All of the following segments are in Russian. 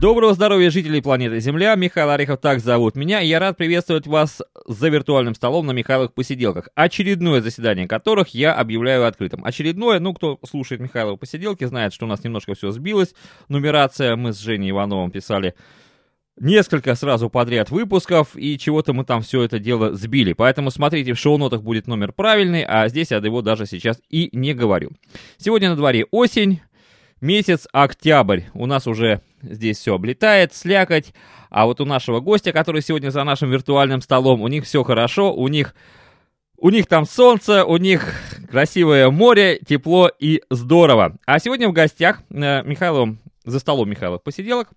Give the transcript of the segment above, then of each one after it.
Доброго здоровья, жителей планеты Земля. Михаил Орехов, так зовут меня, и я рад приветствовать вас за виртуальным столом на Михайловых посиделках, очередное заседание которых я объявляю открытым. Очередное, кто слушает Михайловы посиделки, знает, что у нас немножко все сбилось. Нумерация, мы с Женей Ивановым писали несколько сразу подряд выпусков, и чего-то мы там все это дело сбили. Поэтому смотрите, в шоу-нотах будет номер правильный, а здесь я его даже сейчас и не говорю. Сегодня на дворе осень. Месяц октябрь, у нас уже здесь все облетает, слякоть, а вот у нашего гостя, который сегодня за нашим виртуальным столом, у них все хорошо, у них там солнце, у них красивое море, тепло и здорово. А сегодня в гостях за столом Михайловых посиделок,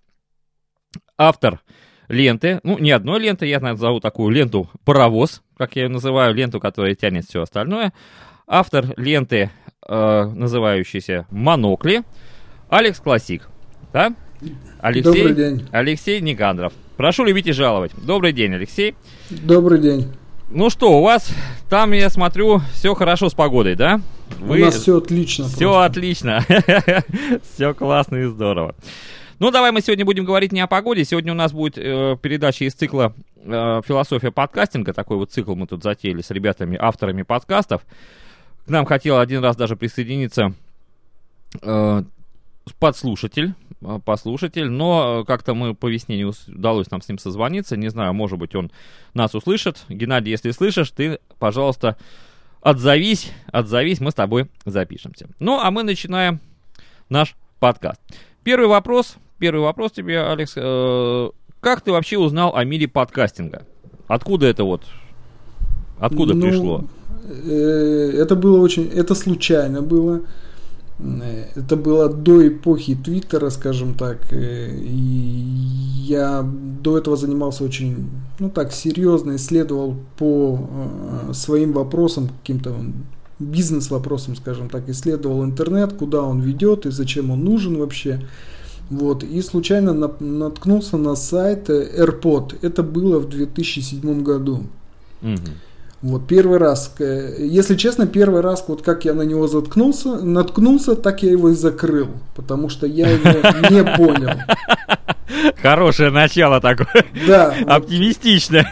автор ленты, не одной ленты, я назову такую ленту «Паровоз», как я ее называю, ленту, которая тянет все остальное, автор ленты, называющейся «Монокли», Алекс Классик, да? Добрый день. Алексей Никандров. Прошу любить и жаловать. Добрый день, Алексей. Добрый день. Ну что, у вас там, я смотрю, все хорошо с погодой, да? У нас все отлично. Все просто. Отлично. Все классно и здорово. Ну, давай мы сегодня будем говорить не о погоде. Сегодня у нас будет передача из цикла «Философия подкастинга». Такой вот цикл мы тут затеяли с ребятами, авторами подкастов. К нам хотел один раз даже присоединиться подслушатель, но как-то мы по весне не удалось нам с ним созвониться, не знаю, может быть, он нас услышит. Геннадий, если слышишь, ты, пожалуйста, отзовись, мы с тобой запишемся. Ну, а мы начинаем наш подкаст. Первый вопрос тебе, Алекс, как ты вообще узнал о мире подкастинга? Откуда пришло? Это случайно было. Это было до эпохи Твиттера, скажем так. И я до этого занимался очень, серьезно, исследовал по своим вопросам, каким-то бизнес-вопросам, скажем так, исследовал интернет, куда он ведет и зачем он нужен вообще. Вот. И случайно наткнулся на сайт AirPod. Это было в 2007 году. Mm-hmm. Вот первый раз, если честно, вот как я на него наткнулся, так я его и закрыл, потому что я его не понял. Хорошее начало такое. Да. Оптимистично.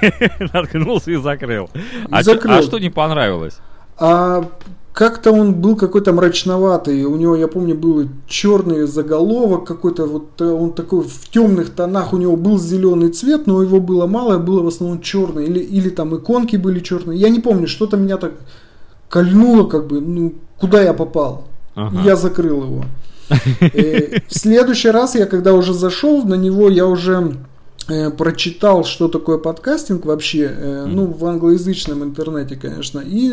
Наткнулся и закрыл. А что не понравилось? Как-то он был какой-то мрачноватый, у него, я помню, был черный заголовок какой-то, он такой в темных тонах, у него был зеленый цвет, но его было мало, было в основном черный, или там иконки были черные, я не помню, что-то меня так кольнуло, куда я попал, ага. Я закрыл его. В следующий раз, я когда уже зашел на него, я уже прочитал, что такое подкастинг вообще, в англоязычном интернете, конечно, и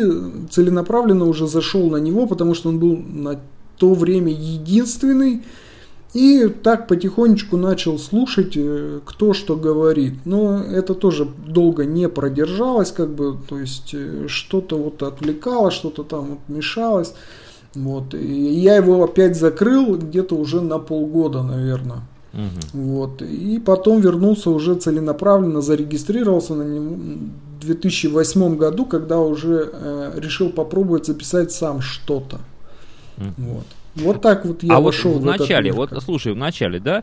целенаправленно уже зашел на него, потому что он был на то время единственный, и так потихонечку начал слушать, кто что говорит, но это тоже долго не продержалось, то есть что-то отвлекало, что-то там мешалось, и я его опять закрыл где-то уже на полгода, наверное. Угу. И потом вернулся уже целенаправленно, зарегистрировался на нем в 2008 году, когда уже решил попробовать записать сам что-то. Угу. Я вошел в этот мир. Слушай, в начале,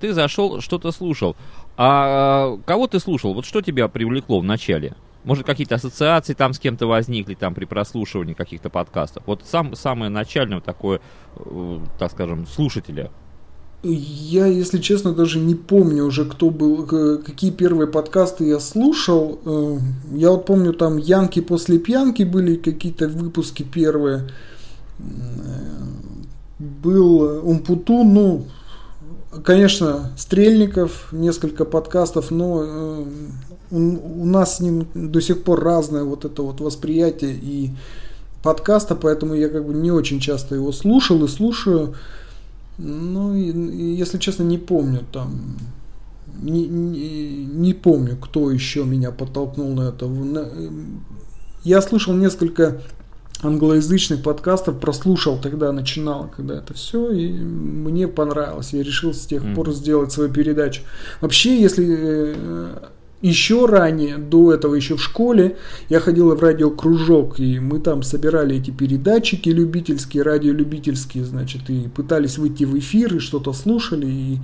ты зашел, что-то слушал. А кого ты слушал? Что тебя привлекло в начале? Может, какие-то ассоциации там с кем-то возникли при прослушивании каких-то подкастов? Самое начальное такое, так скажем, слушателя. Я, если честно, даже не помню уже, кто был, какие первые подкасты я слушал. Я помню, там «Янки после Пьянки» были какие-то выпуски первые. Был «Умпуту», конечно, Стрельников, несколько подкастов, но у нас с ним до сих пор разное восприятие и подкаста, поэтому я не очень часто его слушал и слушаю. Если честно, не помню там не помню, кто еще меня подтолкнул на это. Я слышал несколько англоязычных подкастов, прослушал тогда, начинал, когда это все, и мне понравилось. Я решил с тех пор сделать свою передачу. Вообще, если еще ранее, до этого, еще в школе, я ходил в радиокружок, и мы там собирали эти передатчики любительские, радиолюбительские, значит, и пытались выйти в эфир, и что-то слушали, и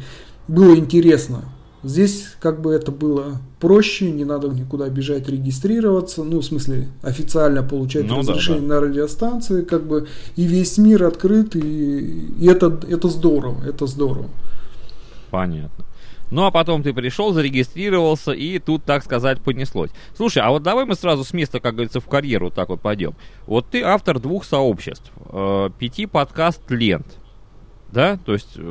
было интересно. Здесь как бы это было проще, не надо никуда бежать, регистрироваться, ну, в смысле, официально получать разрешение на радиостанции, как бы, и весь мир открыт, и это здорово, это здорово. Понятно. Ну, а потом ты пришел, зарегистрировался, и тут, так сказать, поднеслось. Слушай, а вот давай мы сразу с места, как говорится, в карьеру вот так вот пойдем. Вот ты автор 2 сообществ, 5 подкаст-лент, да, то есть ты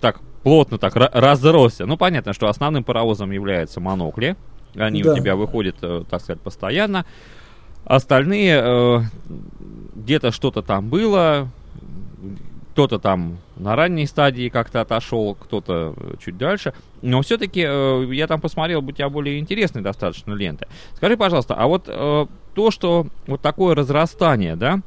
так плотно так разросся. Ну, понятно, что основным паровозом является Монокли, они у тебя выходят, так сказать, постоянно. Остальные где-то что-то там было, кто-то там на ранней стадии как-то отошел, кто-то чуть дальше. Но все-таки я там посмотрел, у тебя более интересные достаточно ленты. Скажи, пожалуйста, а вот то, что вот такое разрастание, да,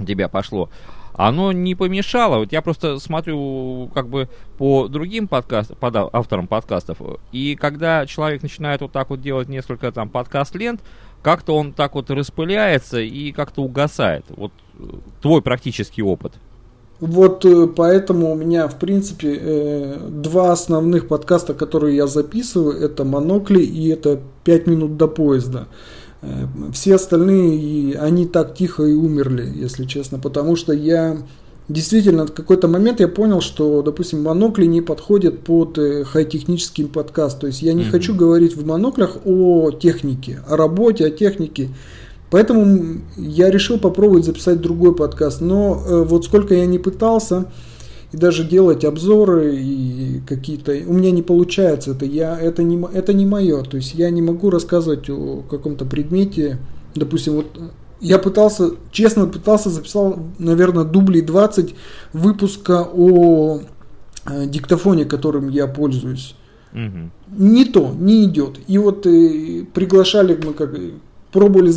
у тебя пошло, оно не помешало? Вот я просто смотрю как бы по другим подкастам, по авторам подкастов, и когда человек начинает вот так вот делать несколько там подкаст-лент, как-то он так вот распыляется и как-то угасает. Вот твой практический опыт. Вот поэтому у меня, в принципе, 2 основных подкаста, которые я записываю, это «Монокли» и это «Пять минут до поезда». Все остальные, они так тихо и умерли, если честно, потому что я действительно в какой-то момент я понял, что, допустим, «Монокли» не подходит под хай-технический подкаст, то есть я не хочу говорить в «Моноклях» о технике, о работе, о технике. Поэтому я решил попробовать записать другой подкаст. Но вот сколько я не пытался, и даже делать обзоры и какие-то, у меня не получается. Это не мое. То есть я не могу рассказывать о каком-то предмете. Допустим, вот я честно пытался, записал, наверное, дублей 20 выпуска о диктофоне, которым я пользуюсь. Не то, не идет. И вот приглашали мы пробовали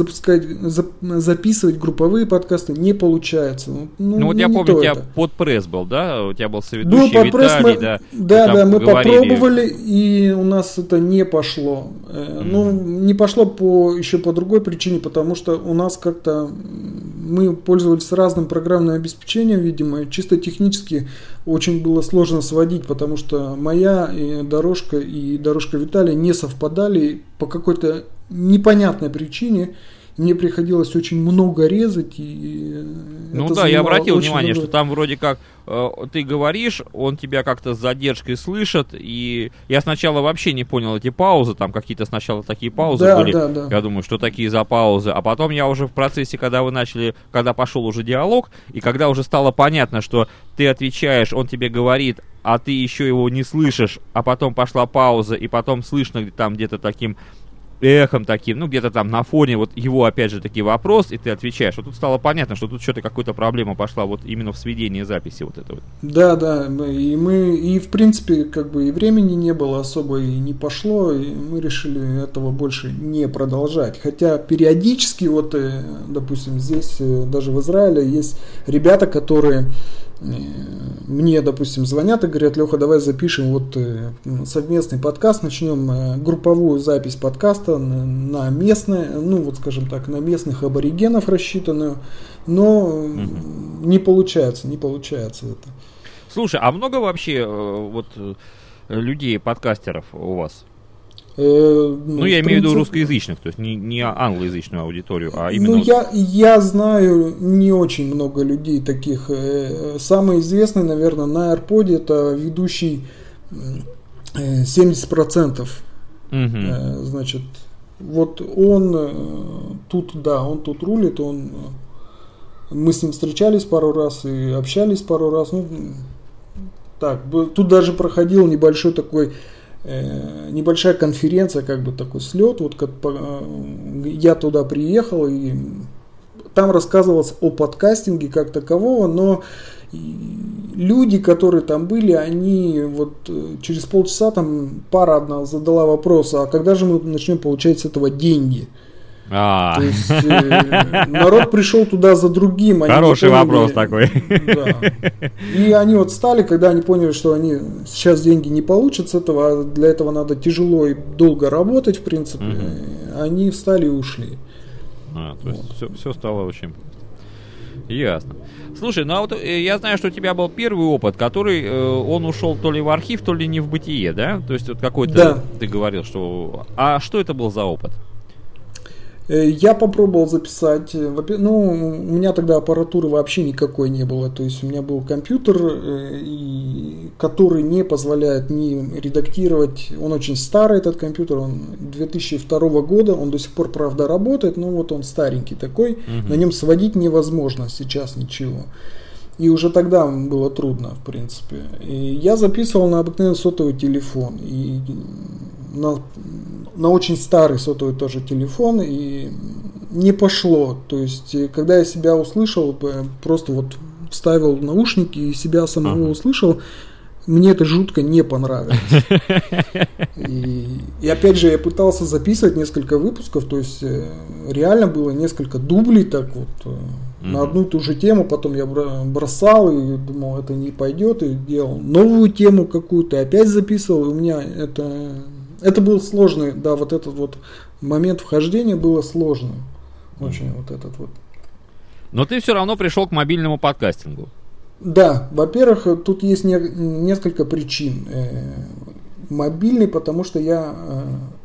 записывать групповые подкасты, не получается. Ну вот я помню, у тебя подпресс был, да? У тебя был соведущий Виталий, да? Да, мы попробовали, и у нас это не пошло. Ну, не пошло еще по другой причине, потому что у нас как-то мы пользовались разным программным обеспечением, видимо, чисто технически очень было сложно сводить, потому что моя дорожка и дорожка Виталия не совпадали по какой-то непонятной причине, мне приходилось очень много резать. И ну да, я обратил внимание, что там вроде как ты говоришь, он тебя как-то с задержкой слышит, и я сначала вообще не понял эти паузы, там какие-то сначала такие паузы были, я думаю, что такие за паузы, а потом я уже в процессе, когда пошел уже диалог, и когда уже стало понятно, что ты отвечаешь, он тебе говорит, а ты еще его не слышишь, а потом пошла пауза, и потом слышно там где-то таким эхом таким, ну где-то там на фоне вот его опять же таки вопрос, и ты отвечаешь. Вот тут стало понятно, что тут что-то какая-то проблема пошла вот именно в сведении записи вот этого. Да, и в принципе как бы и времени не было особо, и не пошло, и мы решили этого больше не продолжать. Хотя периодически вот, допустим, здесь даже в Израиле есть ребята, которые мне, допустим, звонят и говорят: Леха, давай запишем вот совместный подкаст, начнем групповую запись подкаста на местное, ну вот скажем так, на местных аборигенов рассчитанную, но не получается это. Слушай, а много вообще вот людей, подкастеров у вас? Ну, я имею в виду русскоязычных, то есть не англоязычную аудиторию, а именно... Ну, я знаю не очень много людей таких. Самый известный, наверное, на AirPod это ведущий 70%. Значит, вот он тут, да, он тут рулит, мы с ним встречались пару раз и общались пару раз. Ну, так, тут даже проходил небольшая конференция, как бы такой слет, вот я туда приехал, и там рассказывалось о подкастинге как такового, но люди, которые там были, они вот через полчаса там пара одна задала вопрос, а когда же мы начнем получать с этого деньги? То есть народ пришел туда за другим. Хороший вопрос такой. Да. И они вот стали, когда они поняли, что они сейчас деньги не получат с этого, а для этого надо тяжело и долго работать, в принципе, они встали и ушли. То есть все стало очень просто. Ясно. Слушай, ну а вот я знаю, что у тебя был первый опыт, который он ушел то ли в архив, то ли не в бытие, да? То есть вот какой-то ты говорил, что... А что это был за опыт? Я попробовал записать, у меня тогда аппаратуры вообще никакой не было, то есть у меня был компьютер, который не позволяет ни редактировать, он очень старый этот компьютер, он 2002 года, он до сих пор, правда, работает, но вот он старенький такой, на нем сводить невозможно сейчас ничего. И уже тогда было трудно, в принципе. И я записывал на обыкновенный сотовый телефон. И на очень старый сотовый тоже телефон. И не пошло. То есть, когда я себя услышал, просто вот вставил наушники и себя самого услышал, мне это жутко не понравилось. И опять же, я пытался записывать несколько выпусков. То есть, реально было несколько дублей так вот. На одну и ту же тему, потом я бросал и думал, это не пойдет, и делал новую тему какую-то, опять записывал, и у меня это был сложный, да, вот этот вот момент вхождения было сложным, очень вот этот вот. Но ты все равно пришел к мобильному подкастингу. Да, во-первых, тут есть несколько причин. Мобильный, потому что я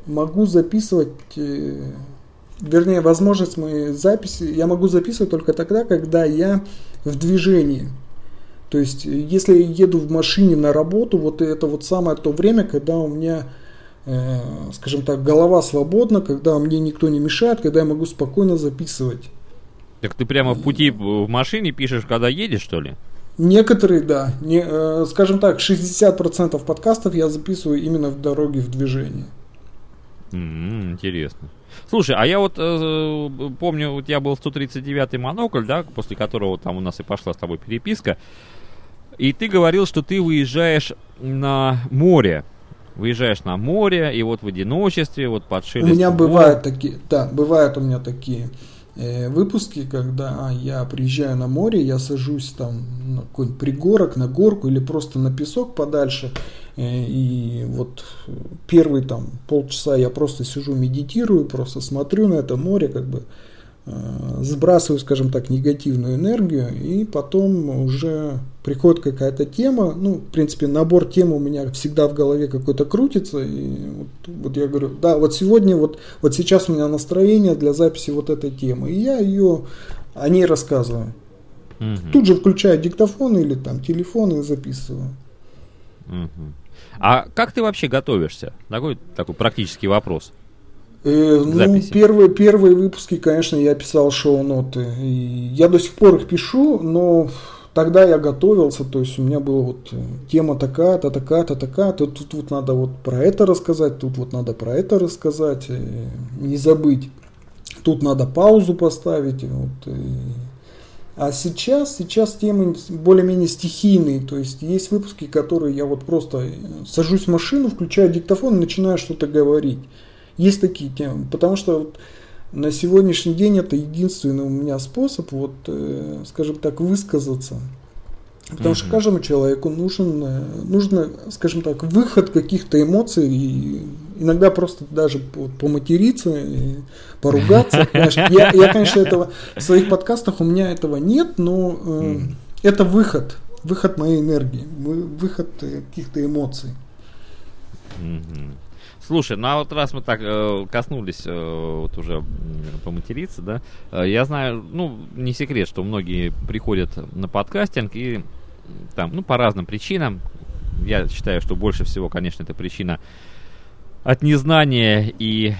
могу записывать... Вернее, возможность моей записи я могу записывать только тогда, когда я в движении. То есть, если я еду в машине на работу, вот это вот самое то время, когда у меня, скажем так, голова свободна, когда мне никто не мешает, когда я могу спокойно записывать. Так ты прямо в пути в машине пишешь, когда едешь, что ли? Некоторые, да. Скажем так, 60% подкастов я записываю именно в дороге, в движении. Интересно. Слушай, а я вот помню, у тебя был 139-й Монокль, да, после которого там у нас и пошла с тобой переписка. И ты говорил, что ты выезжаешь на море. Выезжаешь на море, и вот в одиночестве, вот под шелест. У меня бывают такие, да, бывают у меня такие выпуски, когда я приезжаю на море, я сажусь там на какой-нибудь пригорок, на горку или просто на песок подальше, и вот первые там полчаса я просто сижу, медитирую, просто смотрю на это море, как бы сбрасываю, скажем так, негативную энергию, и потом уже приходит какая-то тема, ну, в принципе, набор тем у меня всегда в голове какой-то крутится, и вот я говорю, да, вот сегодня, вот сейчас у меня настроение для записи вот этой темы, и я ее о ней рассказываю. Тут же включаю диктофон или там телефон и записываю. А как ты вообще готовишься? Такой практический вопрос. Первые выпуски, конечно, я писал шоу-ноты. И я до сих пор их пишу, но тогда я готовился, то есть у меня была вот тема такая-то, такая-то, такая-то, тут вот надо вот про это рассказать, тут вот надо про это рассказать, не забыть. Тут надо паузу поставить. А сейчас темы более-менее стихийные, то есть есть выпуски, которые я вот просто сажусь в машину, включаю диктофон и начинаю что-то говорить. Есть такие темы, потому что вот на сегодняшний день это единственный у меня способ, вот, скажем так, высказаться. Потому что каждому человеку нужно, скажем так, выход каких-то эмоций, и иногда просто даже поматериться, поругаться. Я, конечно, этого в своих подкастах у меня этого нет, но это выход моей энергии, выход каких-то эмоций. Слушай, ну а вот раз мы так коснулись вот уже поматериться, да, я знаю, не секрет, что многие приходят на подкастинг и там, по разным причинам, я считаю, что больше всего, конечно, это причина от незнания и,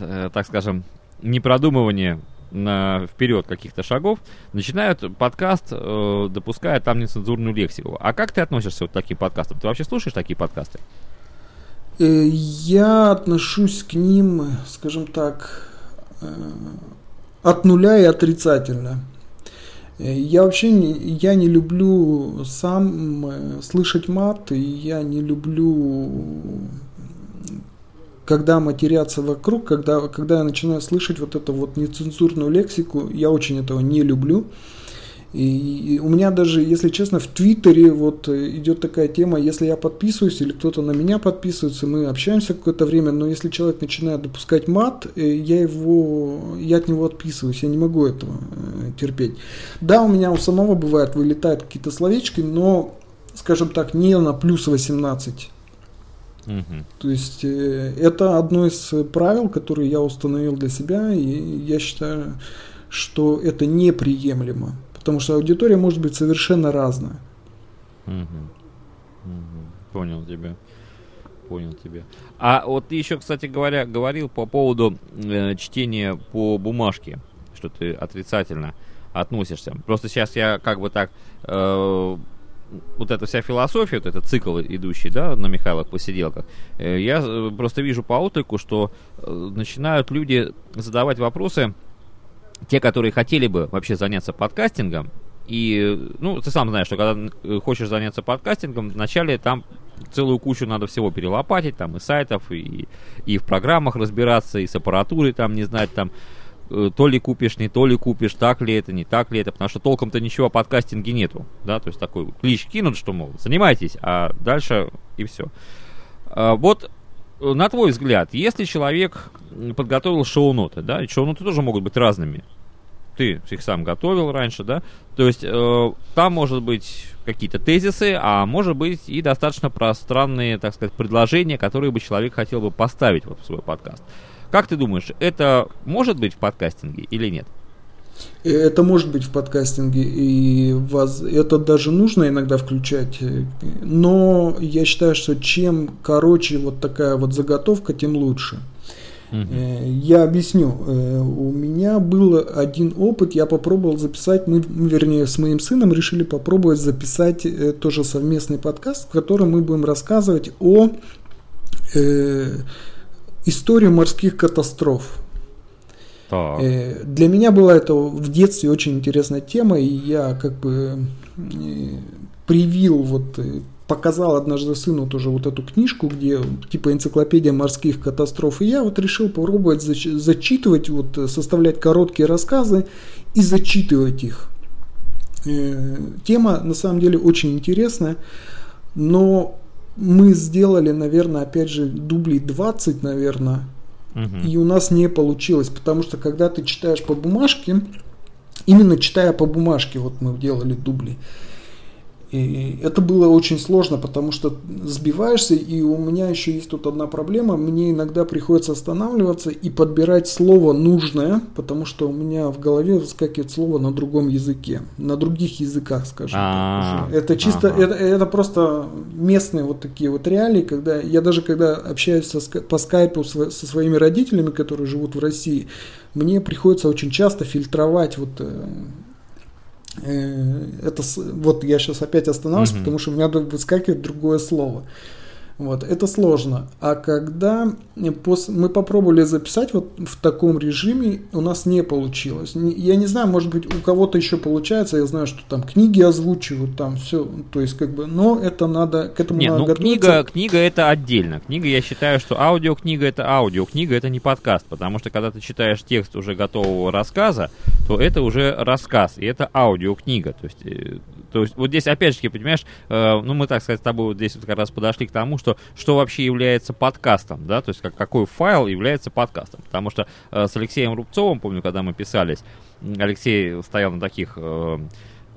так скажем, непродумывания вперед каких-то шагов, начинают подкаст, допуская там нецензурную лексику. А как ты относишься вот к таким подкастам? Ты вообще слушаешь такие подкасты? Я отношусь к ним, скажем так, от нуля и отрицательно. Я вообще не люблю сам слышать мат, и я не люблю, когда матерятся вокруг, когда я начинаю слышать вот эту вот нецензурную лексику, я очень этого не люблю. И у меня даже, если честно, в Твиттере вот идет такая тема, если я подписываюсь или кто-то на меня подписывается, мы общаемся какое-то время, но если человек начинает допускать мат, я от него отписываюсь, я не могу этого терпеть. Да, у меня у самого бывает, вылетают какие-то словечки, но, скажем так, не на плюс 18. Угу. То есть это одно из правил, которые я установил для себя, и я считаю, что это неприемлемо. Потому что аудитория может быть совершенно разная. Понял тебя. А вот ты еще, кстати говоря, говорил по поводу чтения по бумажке, что ты отрицательно относишься. Просто сейчас я как бы так... вот эта вся философия, вот этот цикл идущий, да, на Михайловых посиделках, я просто вижу по отклику, что начинают люди задавать вопросы, те, которые хотели бы вообще заняться подкастингом, и, ну, ты сам знаешь, что когда хочешь заняться подкастингом, вначале там целую кучу надо всего перелопатить, там и сайтов, и в программах разбираться, и с аппаратурой там не знать, там, то ли купишь, не то ли купишь, так ли это, не так ли это, потому что толком-то ничего о подкастинге нету, да, то есть такой клич кинут, что, мол, занимайтесь, а дальше и все. Вот, на твой взгляд, если человек подготовил шоу-ноты, да, и шоу-ноты тоже могут быть разными, ты их сам готовил раньше, да, то есть там, может быть, какие-то тезисы, а может быть и достаточно пространные, так сказать, предложения, которые бы человек хотел бы поставить вот в свой подкаст. Как ты думаешь, это может быть в подкастинге или нет? Это может быть в подкастинге, и это даже нужно иногда включать, но я считаю, что чем короче вот такая вот заготовка, тем лучше. Я объясню. У меня был один опыт, я попробовал записать, с моим сыном решили попробовать записать тоже совместный подкаст, в котором мы будем рассказывать о истории морских катастроф. Так. Для меня была это в детстве очень интересная тема, и я как бы привил, вот показал однажды сыну тоже вот эту книжку, где типа энциклопедия морских катастроф, и я вот решил попробовать зачитывать, вот составлять короткие рассказы и зачитывать их. Тема на самом деле очень интересная, но мы сделали, наверное, опять же, дублей 20, наверное, и у нас не получилось, потому что когда ты читаешь по бумажке, именно читая по бумажке, вот мы делали дубли, и это было очень сложно, потому что сбиваешься, и у меня еще есть тут одна проблема, мне иногда приходится останавливаться и подбирать слово нужное, потому что у меня в голове выскакивает слово на другом языке, на других языках, скажем так. Это чисто, это просто местные вот такие вот реалии, когда я даже когда общаюсь по скайпу со своими родителями, которые живут в России, мне приходится очень часто фильтровать вот... Это вот я сейчас опять останавливаюсь, потому что у меня выскакивает другое слово. Вот, это сложно. А когда мы попробовали записать вот в таком режиме, у нас не получилось. Я не знаю, может быть, у кого-то еще получается. Я знаю, что там книги озвучивают, там все. То есть, как бы, но это надо к этому надо готовиться. Книга это отдельно. Книга, я считаю, что аудиокнига это аудиокнига, это не подкаст. Потому что когда ты читаешь текст уже готового рассказа, то это уже рассказ, и это аудиокнига. То есть вот здесь, опять же, понимаешь, мы, так сказать, с тобой вот здесь вот как раз подошли к тому, что вообще является подкастом, да, то есть какой файл является подкастом, потому что с Алексеем Рубцовым, помню, когда мы писались, Алексей стоял на таких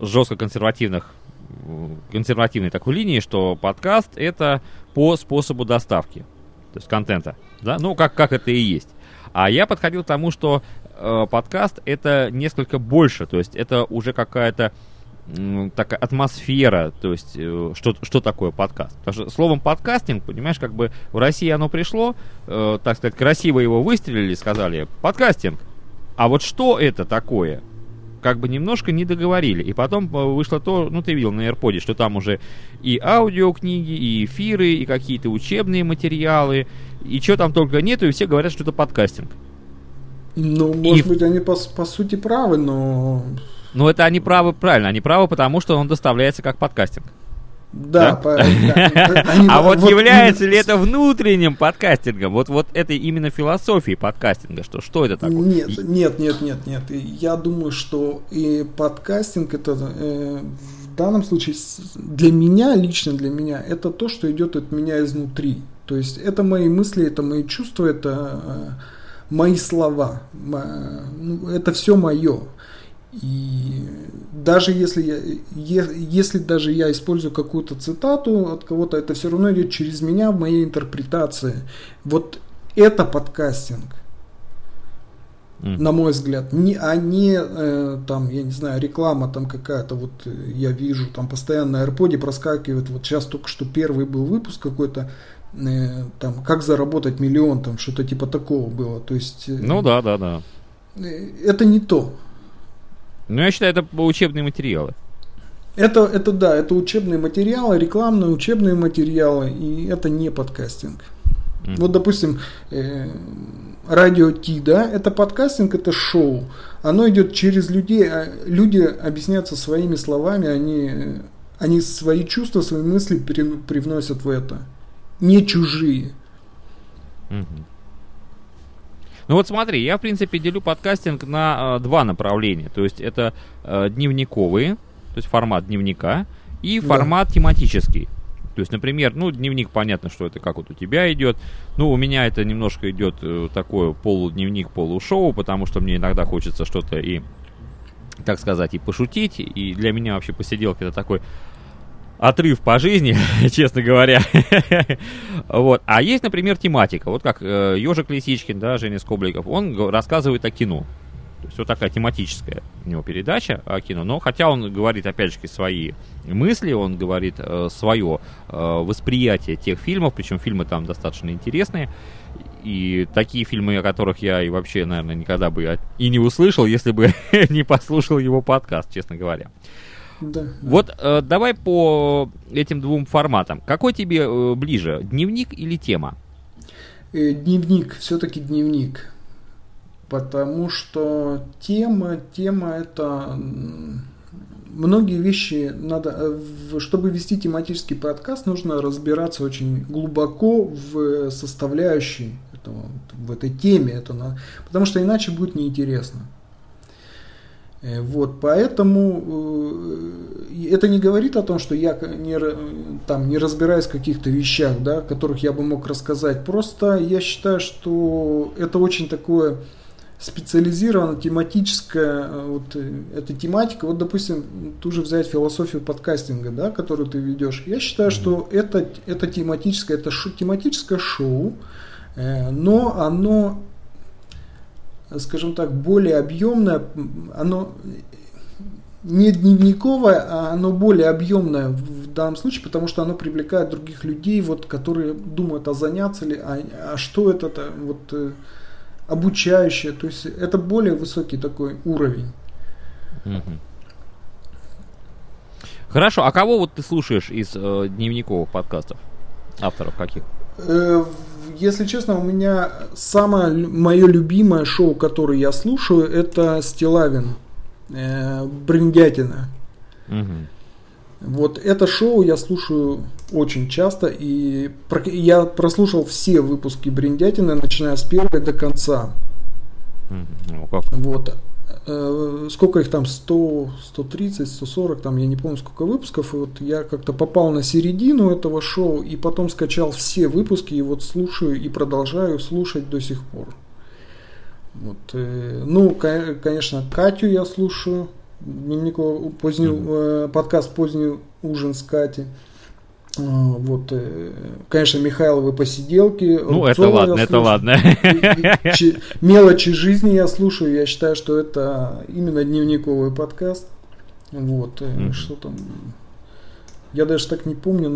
жестко консервативной такой линии, что подкаст это по способу доставки, то есть контента, да, ну как это и есть, а я подходил к тому, что подкаст это несколько больше, то есть это уже какая-то такая атмосфера, то есть что такое подкаст. Потому что словом подкастинг, понимаешь, как бы в России оно пришло, так сказать, красиво его выстрелили, сказали подкастинг, а вот что это такое, как бы немножко не договорили. И потом вышло то, ты видел на AirPod, что там уже и аудиокниги, и эфиры, и какие-то учебные материалы, и что там только нету, и все говорят, что это подкастинг. Ну, может быть, они по сути правы, но... Ну, это они правы, правильно, они правы, потому что он доставляется как подкастинг. Да, да? А вот является ли это внутренним подкастингом? Вот это именно философия подкастинга. Что это такое? Нет. Я думаю, что и подкастинг это в данном случае для меня, лично для меня, это то, что идет от меня изнутри. То есть это мои мысли, это мои чувства, это мои слова. Это все мое. И даже если даже я использую какую-то цитату от кого-то, это все равно идет через меня в моей интерпретации. Вот это подкастинг, на мой взгляд, не я не знаю, реклама там какая-то, вот я вижу, там постоянно на AirPod проскакивает, вот сейчас только что первый был выпуск какой-то, там как заработать миллион, там что-то типа такого было. То есть, да. Это не то. Ну, я считаю, это учебные материалы. Это учебные материалы, рекламные учебные материалы, и это не подкастинг. Mm-hmm. Вот, допустим, радио Ти, да, это подкастинг, это шоу. Оно идет через людей, люди объясняются своими словами, они свои чувства, свои мысли привносят в это. Не чужие. Mm-hmm. Ну вот смотри, я в принципе делю подкастинг на два направления. То есть это дневниковые, то есть формат дневника, и формат тематический. То есть, например, дневник, понятно, что это как вот у тебя идет. У меня это немножко идет такой полудневник, полушоу, потому что мне иногда хочется что-то и, так сказать, и пошутить. И для меня вообще посиделки это такой отрыв по жизни, честно говоря. Вот. А есть, например, тематика. Вот как Ежик Лисичкин, да, Женя Скобляков, он рассказывает о кино. То есть вот такая тематическая у него передача о кино. Но хотя он говорит, опять же, свои мысли, он говорит свое восприятие тех фильмов, причем фильмы там достаточно интересные. И такие фильмы, о которых я и вообще, наверное, никогда бы и не услышал, если бы не послушал его подкаст, честно говоря. Да. Вот давай по этим двум форматам. Какой тебе ближе, дневник или тема? Дневник, все-таки дневник. Потому что тема это... Многие вещи надо... Чтобы вести тематический подкаст, нужно разбираться очень глубоко в составляющей этого, в этой теме. Потому что иначе будет неинтересно. Вот, поэтому это не говорит о том, что я не разбираюсь в каких-то вещах, да, которых я бы мог рассказать. Просто я считаю, что это очень такое специализированное, тематическое, вот эта тематика. Вот, допустим, ту же взять философию подкастинга, да, которую ты ведешь. Я считаю, что это тематическое, тематическое шоу, но оно... скажем так, более объемное, оно не дневниковое, а оно более объемное в данном случае, потому что оно привлекает других людей, вот, которые думают, а заняться ли, а что это вот, обучающее, то есть это более высокий такой уровень. Хорошо, а кого вот ты слушаешь из дневниковых подкастов? Авторов каких? Если честно, у меня самое мое любимое шоу, которое я слушаю, это Стиллавин, Брендятина. Вот это шоу я слушаю очень часто, и я прослушал все выпуски Брендятины, начиная с первой до конца. Вот. Сколько их там, 100, 130, 140, там я не помню сколько выпусков, и вот я как-то попал на середину этого шоу и потом скачал все выпуски и вот слушаю и продолжаю слушать до сих пор. Вот. Конечно, Катю я слушаю, дневниковый подкаст «Поздний ужин с Катей». Вот, конечно, Михайловы посиделки. Ну, Рубцова это ладно. Мелочи жизни я слушаю. Я считаю, что это именно дневниковый подкаст. Вот, что там. Я даже так не помню,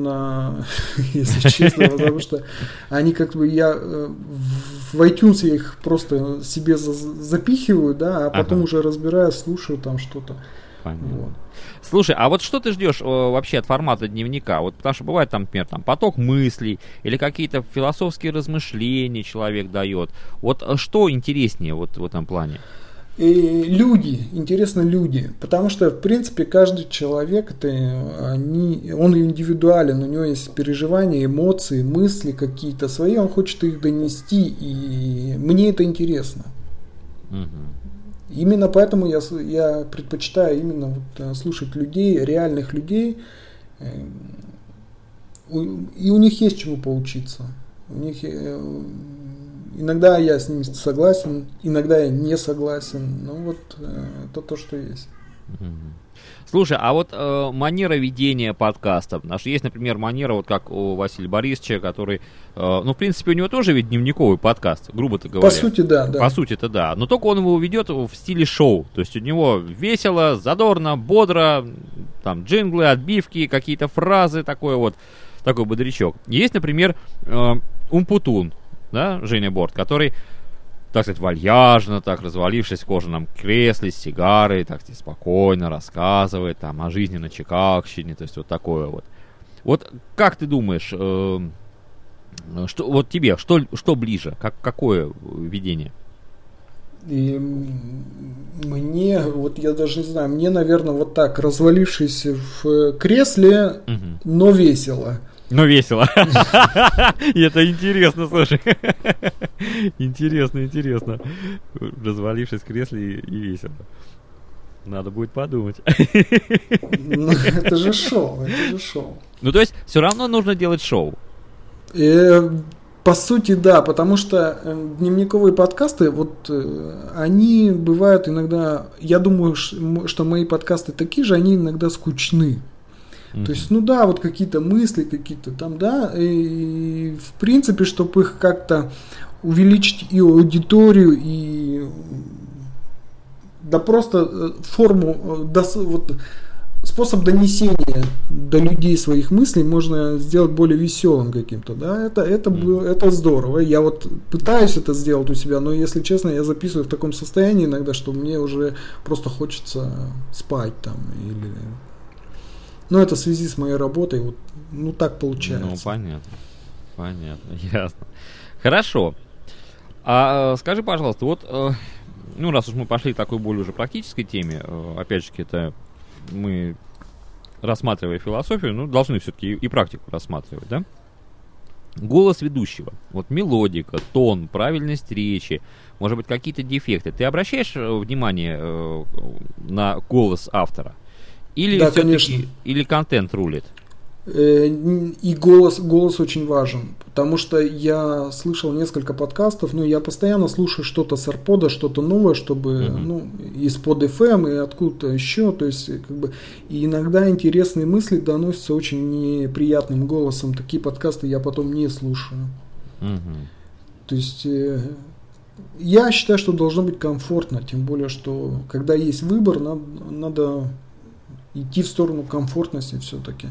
если честно, потому что они как бы в iTunes я их просто себе запихиваю, да, а потом уже разбираю, слушаю там что-то. Вот. Слушай, а вот что ты ждешь вообще от формата дневника? Вот, потому что бывает, там, например, поток мыслей или какие-то философские размышления человек дает. Вот что интереснее вот в этом плане? И люди, интересны люди, потому что, в принципе, каждый человек, он индивидуален, у него есть переживания, эмоции, мысли какие-то свои, он хочет их донести, и мне это интересно. Угу. Именно поэтому я предпочитаю именно слушать людей, реальных людей, и у них есть чему поучиться. У них... Иногда я с ними согласен, иногда я не согласен. Ну вот это то, что есть. Слушай, а вот манера ведения подкаста. Есть, например, манера, вот как у Василия Борисовича, который, в принципе, у него тоже ведь дневниковый подкаст, грубо-то говоря. По сути, да. По сути-то да. Но только он его ведет в стиле шоу. То есть у него весело, задорно, бодро, там джинглы, отбивки, какие-то фразы, такой бодрячок. Есть, например, Умпутун. Да, Женя Борт, который, так сказать, вальяжно, так развалившись в кожаном кресле с сигарой, так сказать, спокойно рассказывает там о жизни на Чикагщине, то есть вот такое вот. Вот как ты думаешь, что тебе ближе, какое видение? И мне, я даже не знаю, мне, наверное, вот так, развалившись в кресле, но весело. Но весело. Это интересно, слушай. Интересно. Развалившись в кресле и весело. Надо будет подумать. Это же шоу. То есть все равно нужно делать шоу. По сути, да, потому что дневниковые подкасты, они бывают иногда... Я думаю, что мои подкасты такие же, они иногда скучны. То есть, какие-то мысли, какие-то там, да, и в принципе, чтобы их как-то увеличить и аудиторию, и просто форму, способ донесения до людей своих мыслей можно сделать более веселым каким-то, да, это здорово, я пытаюсь это сделать у себя, но, если честно, я записываю в таком состоянии иногда, что мне уже просто хочется спать там, или... Но это в связи с моей работой, так получается. Понятно, ясно. Хорошо. А скажи, пожалуйста, раз уж мы пошли к такой более уже практической теме, опять же, это мы, рассматривая философию, должны все-таки и практику рассматривать, да? Голос ведущего, мелодика, тон, правильность речи, может быть, какие-то дефекты. Ты обращаешь внимание на голос автора? Или, да, конечно. Или контент рулит? И голос очень важен, потому что я слышал несколько подкастов, я постоянно слушаю что-то с AirPod, что-то новое, чтобы, из PodFM, и откуда-то еще, то есть, и иногда интересные мысли доносятся очень неприятным голосом, такие подкасты я потом не слушаю. То есть... я считаю, что должно быть комфортно, тем более, что когда есть выбор, надо идти в сторону комфортности все-таки.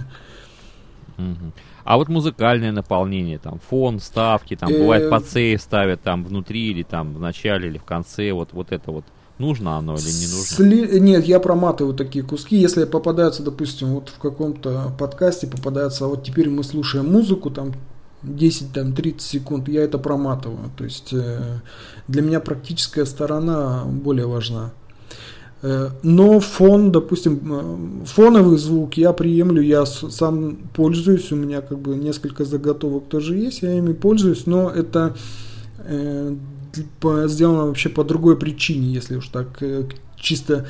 А музыкальное наполнение, фон, вставки, бывает подсейв ставят внутри или в начале или в конце, нужно оно или не нужно? Нет, я проматываю такие куски, если попадаются, допустим, в каком-то подкасте попадается, теперь мы слушаем музыку, 10-30 секунд, я это проматываю, то есть для меня практическая сторона более важна. Но фон, допустим, фоновый звук я приемлю, я сам пользуюсь, у меня несколько заготовок тоже есть, я ими пользуюсь, но это сделано вообще по другой причине, если уж так чисто,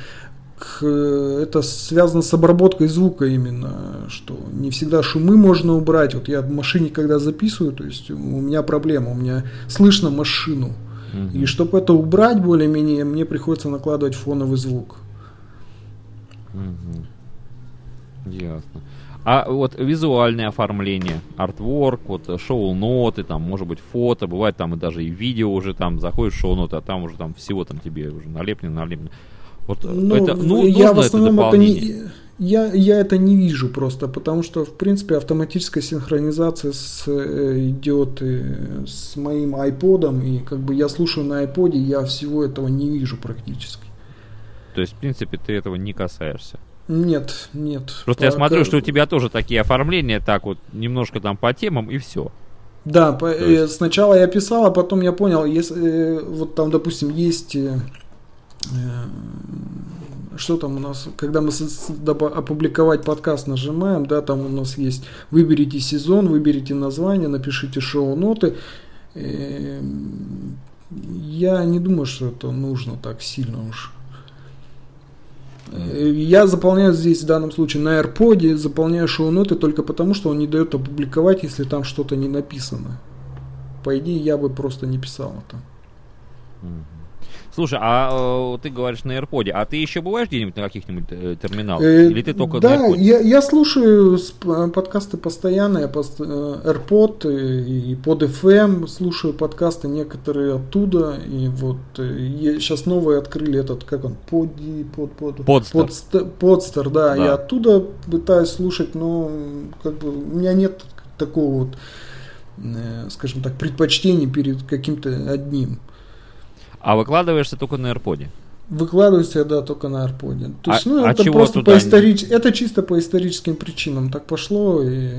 это связано с обработкой звука именно, что не всегда шумы можно убрать, я в машине когда записываю, то есть у меня проблема, у меня слышно машину. И чтобы это убрать более-менее, мне приходится накладывать фоновый звук. Ясно. А визуальное оформление, артворк, шоу-ноты, может быть фото, бывает и даже и видео уже, заходишь в шоу-ноты, а там уже всего тебе уже налеплено. Я в основном это не... Я это не вижу просто, потому что, в принципе, автоматическая синхронизация идет с моим iPod'ом, и я слушаю на iPod'е, я всего этого не вижу практически. То есть, в принципе, ты этого не касаешься? Нет. Просто я смотрю, что у тебя тоже такие оформления, немножко по темам и все. Да, сначала я писал, а потом я понял, если допустим, есть... Что там у нас, когда мы опубликовать подкаст нажимаем, да, там у нас есть выберите сезон, выберите название, напишите шоу-ноты. Я не думаю, что это нужно так сильно уж. Я заполняю здесь в данном случае на AirPod, заполняю шоу-ноты только потому, что он не дает опубликовать, если там что-то не написано. По идее, я бы просто не писал это. Слушай, а ты говоришь на AirPod, а ты еще бываешь где-нибудь на каких-нибудь терминалах? Или ты только на AirPod? Да, я слушаю подкасты постоянно, я AirPod и PodFM, слушаю подкасты некоторые оттуда, и вот сейчас новые открыли этот, как он, Подстер, да, я оттуда пытаюсь слушать, но как бы у меня нет такого вот, скажем так, предпочтения перед каким-то одним. А выкладываешься только на AirPod? Выкладываешься, да, только на AirPod. То есть, это просто это чисто по историческим причинам так пошло. И,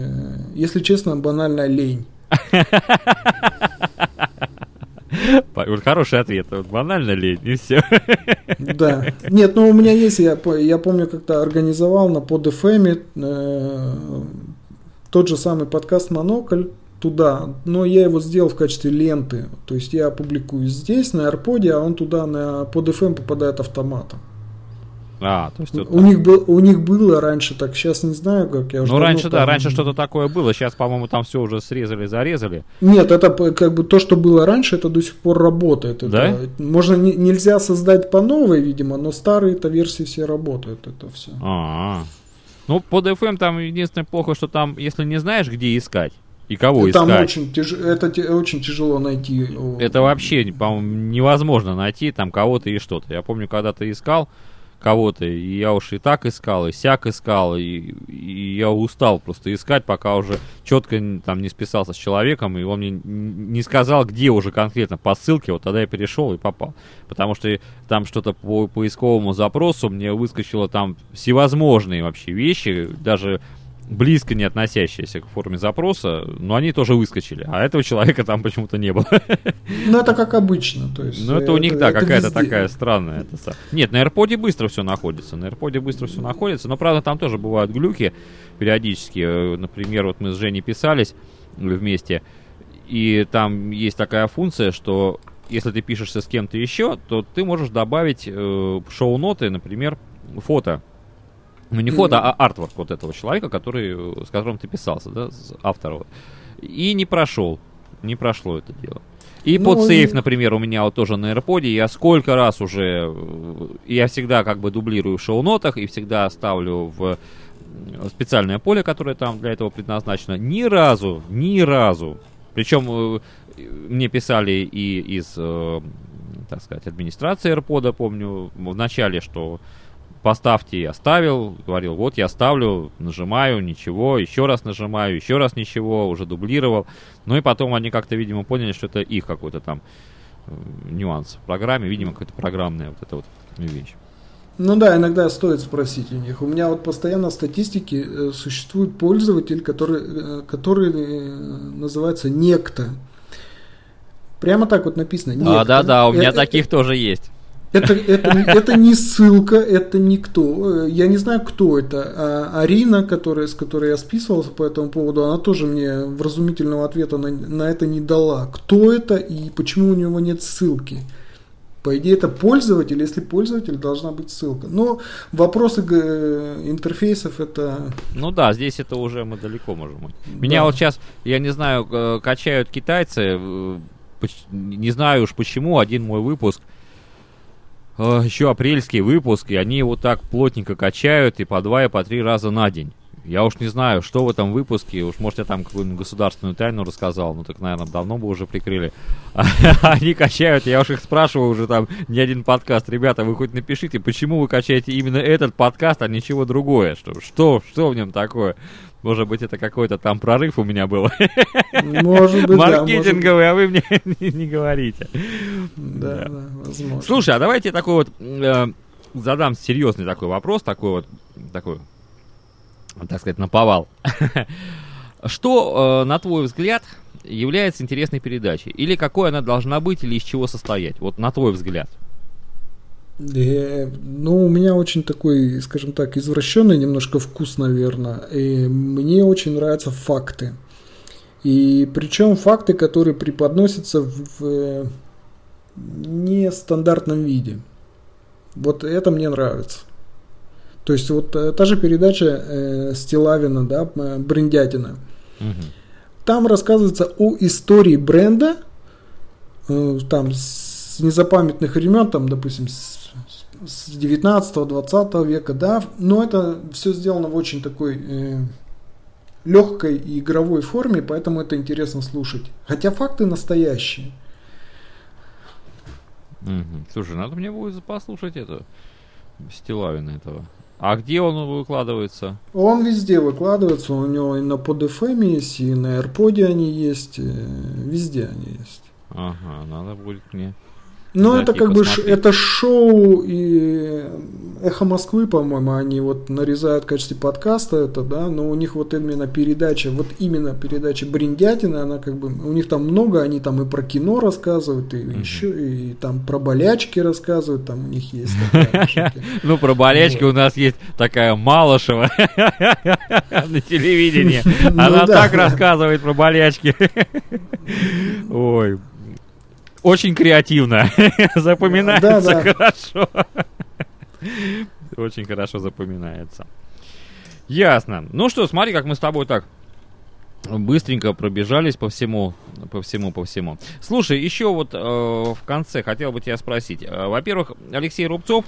если честно, банальная лень. Хороший ответ. Банально лень, и все. Да. Нет, ну у меня есть, я помню, как-то организовал на PodFM тот же самый подкаст «Монокли». Туда, но я его сделал в качестве ленты, то есть я публикую здесь на AirPod, а он туда на PodFM попадает автоматом. То есть у них было раньше так, сейчас не знаю, как я уже. Ну раньше там... раньше что-то такое было, сейчас, по-моему, там все уже срезали. Нет, это как бы то, что было раньше, это до сих пор работает. Да? Нельзя создать по новой, видимо, но старые-то версии все работают, это все. Ну PodFM там единственное плохо, что там, если не знаешь, где искать. И кого искать? Там очень тяжело найти. Это вообще, по-моему, невозможно найти там кого-то и что-то. Я помню, когда-то искал кого-то, и я уж и так искал, и сяк искал, и я устал просто искать, пока уже четко там не списался с человеком, и он мне не сказал, где уже конкретно по ссылке, вот тогда я перешел и попал. Потому что там что-то по поисковому запросу мне выскочило там всевозможные вообще вещи, даже... близко не относящиеся к форме запроса, но они тоже выскочили, а этого человека там почему-то не было. Ну, это как обычно. То есть, ну, это у них, да, какая-то везде. Такая странная. Нет, на AirPod быстро все находится, но, правда, там тоже бывают глюки периодически. Например, вот мы с Женей писались вместе, и там есть такая функция, что если ты пишешься с кем-то еще, то ты можешь добавить шоу-ноты, например, фото. Ну, не фото, а артворк вот этого человека, с которым ты писался, да, с автора. И не прошло это дело. И подсейв, например, у меня вот тоже на AirPod, я сколько раз уже, я всегда как бы дублирую в шоу-нотах и всегда ставлю в специальное поле, которое там для этого предназначено. Ни разу. Причем мне писали и из, так сказать, администрации AirPod, помню, в начале, что поставьте, я ставил, говорил, вот я ставлю, нажимаю, ничего, еще раз нажимаю, еще раз ничего, уже дублировал. Ну и потом они как-то, видимо, поняли, что это их какой-то там нюанс в программе, видимо, какая-то программная вот эта вот вещь. Ну да, иногда стоит спросить у них. У меня вот постоянно в статистике существует пользователь, который называется «Некто». Прямо так вот написано «Некто». Да, у меня таких тоже есть. Это не ссылка, это никто. Я не знаю, кто это. А Арина, с которой я списывался по этому поводу, она тоже мне вразумительного ответа на это не дала. Кто это и почему у него нет ссылки? По идее, это пользователь. Если пользователь, должна быть ссылка. Но вопросы интерфейсов это... Ну да, здесь это уже мы далеко можем. Меня вот сейчас, я не знаю, качают китайцы. Не знаю уж почему. Один мой выпуск... Еще апрельский выпуск, и они его так плотненько качают и по два, и по три раза на день. Я уж не знаю, что в этом выпуске. Уж, может, я там какую-нибудь государственную тайну рассказал. Ну, так, наверное, давно бы уже прикрыли. Они качают, я уж их спрашиваю уже там не один подкаст. Ребята, вы хоть напишите, почему вы качаете именно этот подкаст, а ничего другое? Что в нем такое? Может быть, это какой-то там прорыв у меня был. Может быть, маркетинговый, да, а вы мне не говорите. Да, возможно. Слушай, а давайте такой вот задам серьезный такой вопрос, такой, так сказать, наповал. Что, на твой взгляд, является интересной передачей? Или какой она должна быть, или из чего состоять? Вот на твой взгляд. Ну, у меня очень такой, скажем так, извращенный немножко вкус, наверное. И мне очень нравятся факты. И причем факты, которые преподносятся в нестандартном виде. Вот это мне нравится. То есть вот та же передача Стиллавина, да, «Брендятина». Угу. Там рассказывается о истории бренда, там с незапамятных времен, там, допустим, с 19-20 века, да, но это все сделано в очень такой легкой и игровой форме, поэтому это интересно слушать. Хотя факты настоящие. Угу. Слушай, надо мне будет послушать это, Стиллавина этого. А где он выкладывается? Он везде выкладывается. У него и на PodFM есть, и на AirPod они есть. Везде они есть. Ага, надо будет мне... Ну, это как посмотреть. Бы это шоу и «Эхо Москвы», по-моему, они вот нарезают в качестве подкаста это, да, но у них вот именно передача, «Брендятина», она как бы, у них там много, они там и про кино рассказывают, и еще, и там про болячки рассказывают, там у них есть. Ну, про болячки у нас есть такая Малышева на телевидении, она так рассказывает про болячки. Ой, очень креативно. Запоминается, да, да. Хорошо. Очень хорошо запоминается. Ясно. Ну что, смотри, как мы с тобой так быстренько пробежались по всему. Слушай, еще вот в конце хотел бы тебя спросить. Во-первых, Алексей Рубцов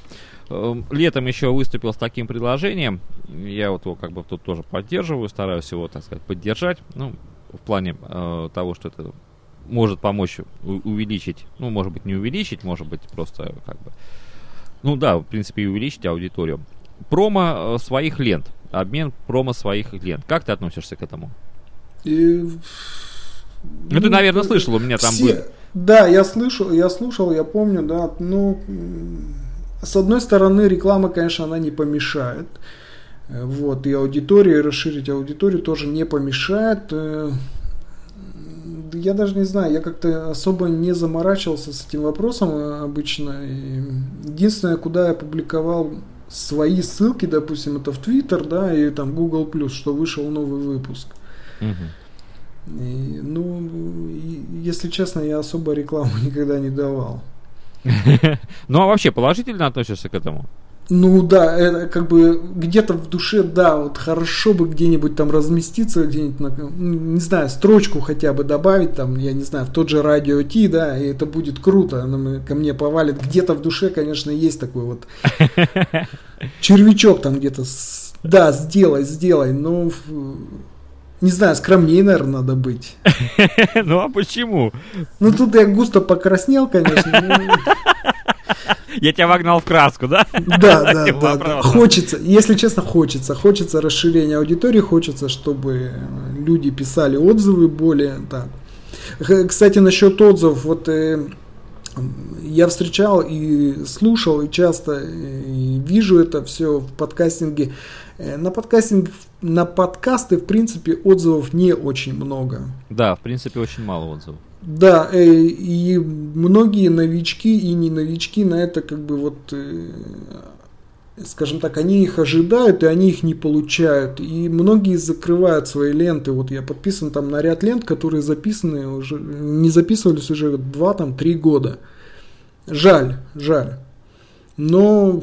летом еще выступил с таким предложением. Я вот его как бы тут тоже поддерживаю, стараюсь его, так сказать, поддержать. Ну, в плане того, что это... может помочь увеличить, ну, может быть, не увеличить, может быть, просто как бы, ну, да, в принципе, и увеличить аудиторию. Промо своих лент, обмен промо своих лент. Как ты относишься к этому? Ну, ты, наверное, слышал, у меня там было. Да, я слушал, я помню, да, ну, с одной стороны, реклама, конечно, она не помешает, вот, и аудитория, и расширить аудиторию тоже не помешает. Я даже не знаю, я как-то особо не заморачивался с этим вопросом обычно. Единственное, куда я публиковал свои ссылки, допустим, это в Twitter, да, и там Google+, что вышел новый выпуск. Угу. И, ну, если честно, я особо рекламу никогда не давал. Ну, а вообще положительно относишься к этому? Ну да, это как бы где-то в душе, да, вот хорошо бы где-нибудь там разместиться, где-нибудь, не знаю, строчку хотя бы добавить, там, я не знаю, в тот же Радио Ти, да, и это будет круто, оно ко мне повалит. Где-то в душе, конечно, есть такой вот червячок там где-то, да, сделай, но... Не знаю, скромнее, наверное, надо быть. Ну, а почему? Ну, тут я густо покраснел, конечно. Я тебя вогнал в краску, да? Да. Хочется, если честно, хочется расширения аудитории, хочется, чтобы люди писали отзывы более, да. Кстати, насчет отзывов, вот я встречал и слушал, и часто и вижу это все в подкастинге. На подкасты, в принципе, отзывов не очень много. Да, в принципе, очень мало отзывов. Да, и многие новички и не новички на это как бы вот, скажем так, они их ожидают, и они их не получают. И многие закрывают свои ленты. Вот я подписан там на ряд лент, которые записаны уже, не записывались уже 2-3 года. Жаль. Но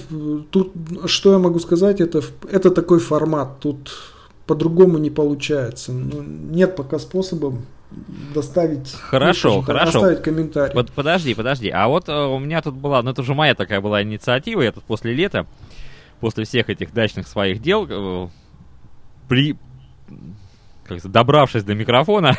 тут, что я могу сказать, это такой формат, тут по-другому не получается. Нет пока способа доставить... Хорошо. Доставить комментарий. Подожди, а вот у меня тут была, ну это же моя такая была инициатива, я тут после лета, после всех этих дачных своих дел, добравшись до микрофона,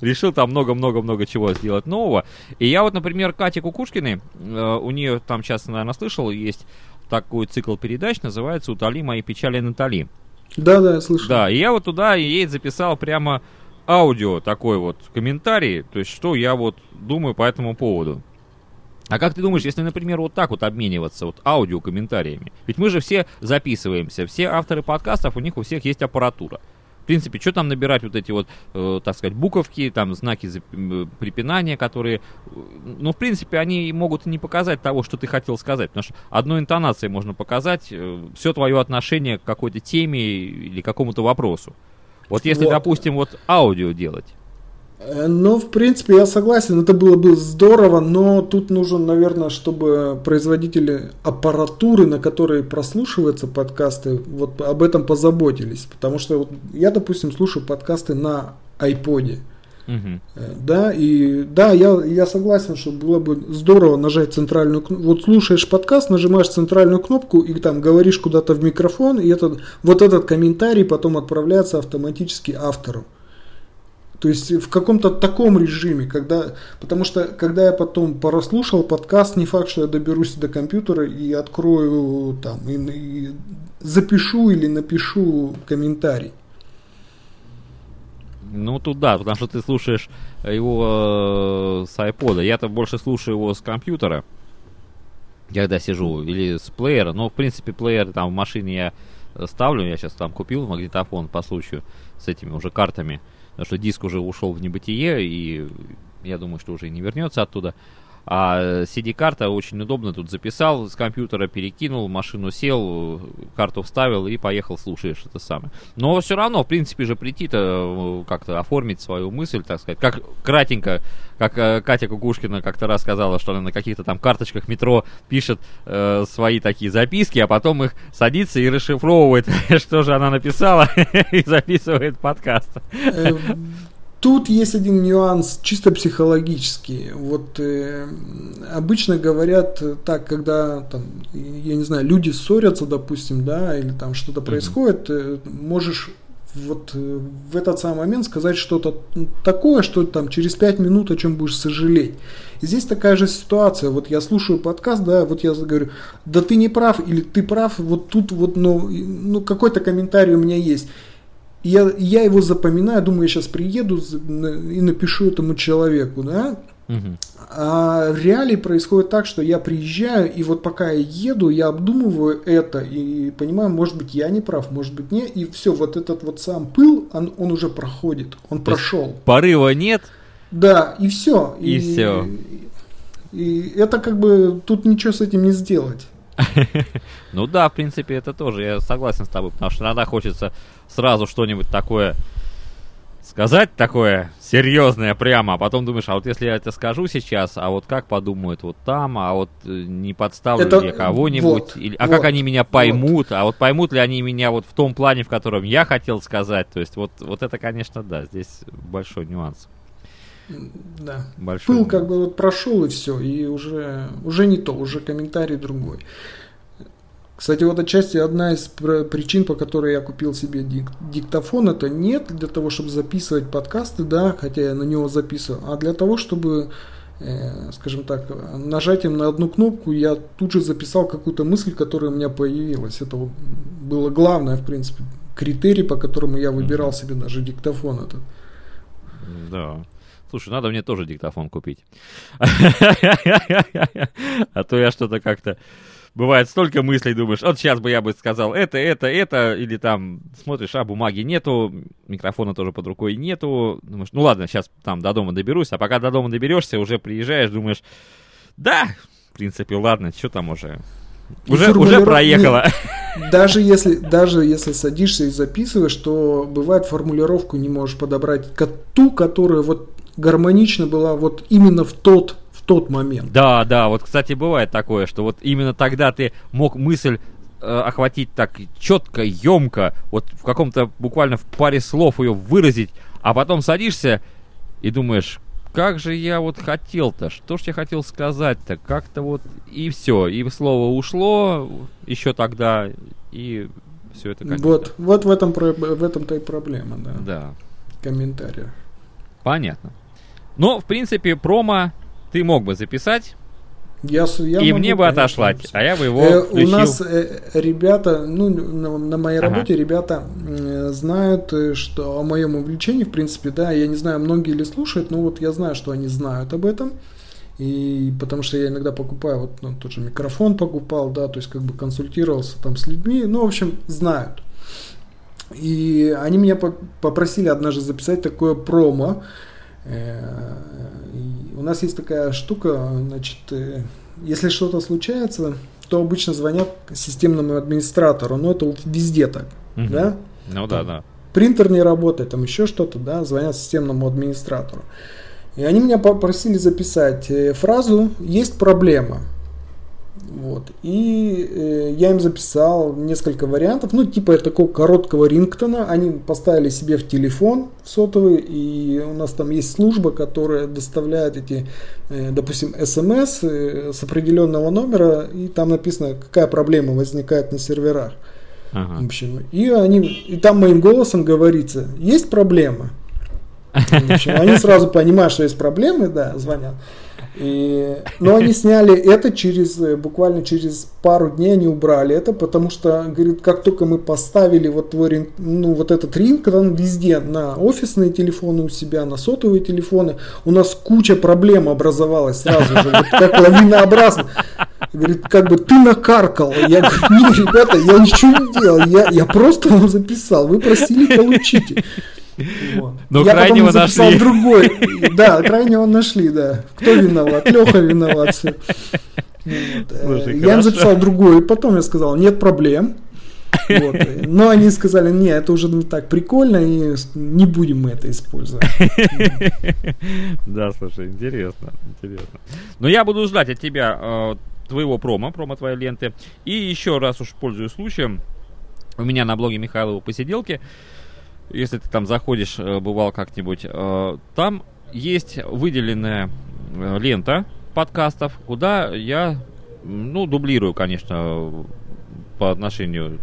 решил там много-много-много чего сделать нового. И я вот, например, Кате Кукушкиной, у нее там сейчас, наверное, слышал, есть такой цикл передач, называется «Утоли мои печали, Натали». Да, я слышал. Да, и я вот туда ей записал прямо аудио, такой вот комментарий, то есть что я вот думаю по этому поводу. А как ты думаешь, если, например, вот так вот обмениваться вот аудиокомментариями? Ведь мы же все записываемся, все авторы подкастов, у них у всех есть аппаратура. В принципе, что там набирать вот эти вот, так сказать, буковки, там знаки препинания, которые, ну, в принципе, они могут не показать того, что ты хотел сказать, потому что одной интонацией можно показать все твое отношение к какой-то теме или какому-то вопросу. Вот если, вот, допустим, вот аудио делать. Ну, в принципе, я согласен, это было бы здорово, но тут нужен, наверное, чтобы производители аппаратуры, на которой прослушиваются подкасты, вот об этом позаботились. Потому что вот я, допустим, слушаю подкасты на iPod. Угу. Да, и да, я согласен, что было бы здорово нажать центральную кнопку. Вот слушаешь подкаст, нажимаешь центральную кнопку и там говоришь куда-то в микрофон, и этот комментарий потом отправляется автоматически автору. То есть в каком-то таком режиме, потому что когда я потом прослушал подкаст, не факт, что я доберусь до компьютера и открою там и запишу или напишу комментарий. Ну тут да, потому что ты слушаешь его с iPod. Я-то больше слушаю его с компьютера, когда сижу, или с плеера. Но в принципе плеер там в машине я ставлю. Я сейчас там купил магнитофон по случаю с этими уже картами. Потому что диск уже ушел в небытие, и я думаю, что уже не вернется оттуда. А CD-карта очень удобно, тут записал, с компьютера перекинул, в машину сел, карту вставил и поехал, слушаешь это самое. Но все равно, в принципе же, прийти-то как-то оформить свою мысль, так сказать. Как кратенько, как Катя Кукушкина как-то раз сказала, что она на каких-то там карточках метро пишет свои такие записки, а потом их садится и расшифровывает, что же она написала, и записывает подкаст. Тут есть один нюанс, чисто психологический. Вот обычно говорят так, когда там, я не знаю, люди ссорятся, допустим, да, или там что-то происходит, можешь вот в этот самый момент сказать что-то такое, что там через 5 минут о чем будешь сожалеть. И здесь такая же ситуация. Вот я слушаю подкаст, да, вот я говорю, да ты не прав, или ты прав, вот тут вот, ну какой-то комментарий у меня есть. Я его запоминаю, думаю, я сейчас приеду и напишу этому человеку, да? Угу. А в реалии происходит так, что я приезжаю, и вот пока я еду, я обдумываю это и понимаю, может быть, я не прав, может быть, не, и все, вот этот вот сам пыл, он уже проходит, он прошел. Порыва нет? Да, и все. И все. И это как бы, тут ничего с этим не сделать. Ну да, в принципе, это тоже, я согласен с тобой, потому что иногда хочется сразу что-нибудь такое сказать, такое серьезное прямо, а потом думаешь, а вот если я это скажу сейчас, а вот как подумают вот там, а вот не подставлю ли я кого-нибудь, вот, или, а вот, как они меня поймут, вот. А вот поймут ли они меня вот в том плане, в котором я хотел сказать, то есть вот это, конечно, да, здесь большой нюанс. Да. Большой. Пыл как бы вот прошел и все, и уже не то, уже комментарий другой. Кстати, вот отчасти одна из причин, по которой я купил себе диктофон, это не для того, чтобы записывать подкасты, да, хотя я на него записывал, а для того, чтобы, скажем так, нажатием на одну кнопку я тут же записал какую-то мысль, которая у меня появилась. Это было главное, в принципе, критерий, по которому я выбирал себе даже диктофон этот. Да. Слушай, надо мне тоже диктофон купить. А то я что-то как-то... Бывает столько мыслей, думаешь, вот сейчас бы я бы сказал это, или там смотришь, а бумаги нету, микрофона тоже под рукой нету. Думаешь, ну ладно, сейчас там до дома доберусь, а пока до дома доберешься, уже приезжаешь, думаешь, да, в принципе, ладно, что там уже... Уже проехала. Нет. Даже если садишься и записываешь, то бывает формулировку не можешь подобрать ту, которая вот гармонично была вот именно в тот момент. Да, вот, кстати, бывает такое, что вот именно тогда ты мог мысль охватить так четко, емко, вот в каком-то буквально в паре слов ее выразить, а потом садишься и думаешь... Как же я вот хотел-то, что ж я хотел сказать-то, как-то вот, и все, и слово ушло еще тогда, и все это как-то. Вот в этом-то и проблема, да. Да. Комментарий. Понятно. Но, в принципе, промо ты мог бы записать. Я и мне бы отошла, а я бы его включил. У нас ребята, на моей работе ребята знают, что о моем увлечении, в принципе, да, я не знаю, многие ли слушают, но вот я знаю, что они знают об этом, и потому что я иногда покупаю, вот тот же микрофон покупал, да, то есть как бы консультировался там с людьми, ну, в общем, знают. И они меня попросили однажды записать такое промо. У нас есть такая штука, значит, если что-то случается, то обычно звонят системному администратору, но это везде так, да? Ну да, да. Принтер не работает, там еще что-то, да, звонят системному администратору. И они меня попросили записать фразу «Есть проблема». Вот. И я им записал несколько вариантов, ну типа такого короткого рингтона. Они поставили себе в телефон в сотовый, и у нас там есть служба, которая доставляет эти, допустим, смс с определенного номера, и там написано, какая проблема возникает на серверах. Ага. В общем, и там моим голосом говорится: есть проблема. В общем, они сразу понимают, что есть проблемы, да, звонят. Но они сняли это буквально через пару дней, они убрали это, потому что, говорит, как только мы поставили вот твой ринг, ну вот этот рингтон везде, на офисные телефоны у себя, на сотовые телефоны, у нас куча проблем образовалась сразу же, вот как лавинообразно. Говорит, как бы ты накаркал. Я говорю, нет, ребята, я ничего не делал, я просто вам записал, вы просили, получите. Вот. Но я крайнего потом записал нашли. Другой. Да, крайнего нашли, да. Кто виноват? Леха виноват. Все. Слушай, я им записал другой, потом я сказал, нет проблем. Вот. Но они сказали, не, это уже не так прикольно, и не будем мы это использовать. Да, слушай, интересно. Но я буду ждать от тебя твоего промо твоей ленты. И еще раз уж пользуюсь случаем, у меня на блоге Михайловых посиделки. Если ты там заходишь, бывал как-нибудь, там есть выделенная лента подкастов, куда я, дублирую, конечно, по отношению,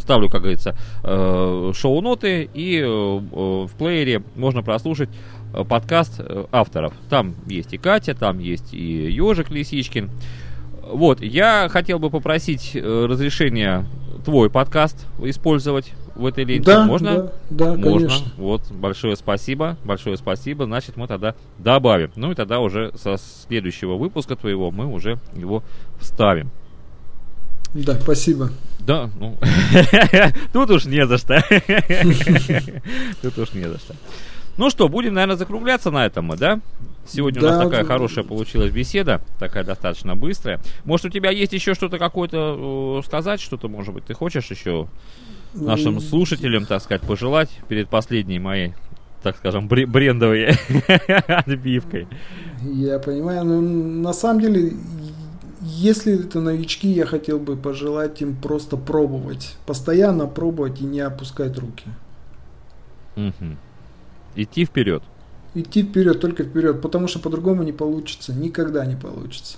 ставлю, как говорится, шоу-ноты, и в плеере можно прослушать подкаст авторов. Там есть и Катя, там есть и Ежик Лисичкин. Вот, я хотел бы попросить разрешения твой подкаст использовать в этой ленте. Да, можно? Да, можно. Конечно. Вот, большое спасибо. Значит, мы тогда добавим. Ну и тогда уже со следующего выпуска твоего мы уже его вставим. Да, спасибо. Да, ну, тут уж не за что. Ну что, будем, наверное, закругляться на этом мы, да? Сегодня у нас такая хорошая получилась беседа, такая достаточно быстрая. Может, у тебя есть еще что-то какое-то сказать, что-то, может быть, ты хочешь еще нашим слушателям, так сказать, пожелать перед последней моей, так скажем, брендовой отбивкой? Я понимаю, но на самом деле, если это новички, я хотел бы пожелать им просто пробовать, постоянно пробовать и не опускать руки. Угу. Идти вперед, только вперед, потому что по-другому не получится, никогда не получится.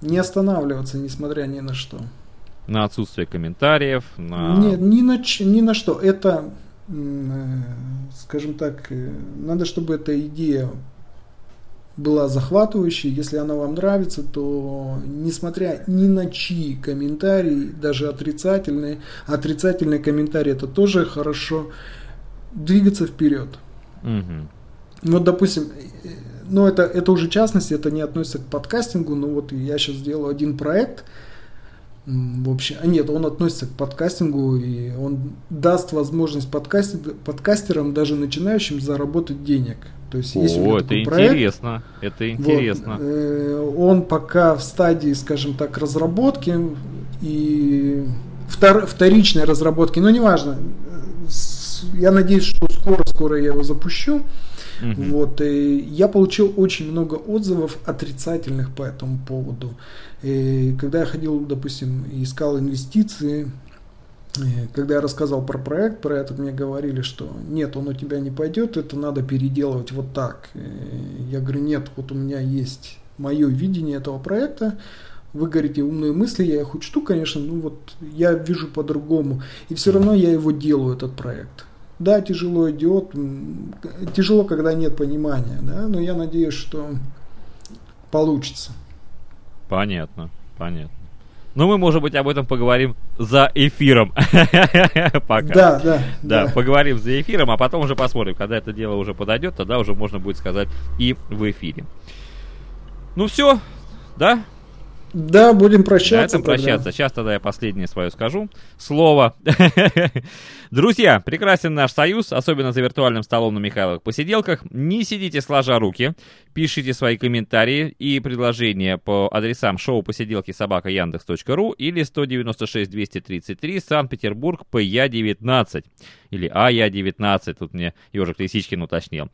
Не останавливаться, несмотря ни на что. На отсутствие комментариев, на... Нет, ни на что. Это, скажем так, надо, чтобы эта идея была захватывающей. Если она вам нравится, то несмотря ни на чьи комментарии, даже отрицательные комментарии, это тоже хорошо, двигаться вперед. Угу. Вот, допустим, это уже частность, это не относится к подкастингу, но вот я сейчас делаю один проект, вообще, он относится к подкастингу, и он даст возможность подкастерам, даже начинающим, заработать денег. То есть, есть у меня такой проект, это интересно. Вот, он пока в стадии, скажем так, разработки и вторичной разработки, но неважно. Я надеюсь, что скоро я его запущу. Угу. Вот, и я получил очень много отзывов отрицательных по этому поводу. И когда я ходил, допустим, искал инвестиции, когда я рассказал про проект, про этот, мне говорили, что нет, он у тебя не пойдет, это надо переделывать вот так. И я говорю, нет, вот у меня есть мое видение этого проекта. Вы говорите умные мысли, я их учту, конечно, но вот я вижу по-другому. И все равно я его делаю, этот проект. Да, тяжело идет, тяжело, когда нет понимания, да, но я надеюсь, что получится. Понятно. Но мы, может быть, об этом поговорим за эфиром. Пока. Да, поговорим за эфиром, а потом уже посмотрим, когда это дело уже подойдет, тогда уже можно будет сказать и в эфире. Ну все, да? Да, будем прощаться. Да, прощаться. Сейчас тогда я последнее свое скажу слово. Друзья, прекрасен наш союз, особенно за виртуальным столом на Михайловых посиделках. Не сидите сложа руки, пишите свои комментарии и предложения по адресам шоу посиделки @яндекс.ру или 196-233 Санкт-Петербург, ПЯ-19 или АЯ-19, тут мне Ежик Лисичкин уточнил.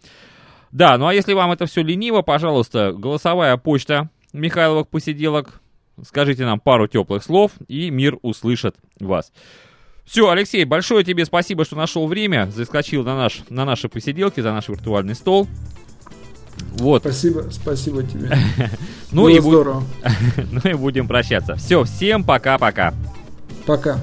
Да, ну а если вам это все лениво, пожалуйста, голосовая почта Михайловых посиделок. Скажите нам пару теплых слов, и мир услышит вас. Все, Алексей, большое тебе спасибо, что нашел время, заскочил на наши посиделки, за наш виртуальный стол. Вот. Спасибо тебе. Ну и здорово. Ну и будем прощаться. Все, всем пока-пока. Пока.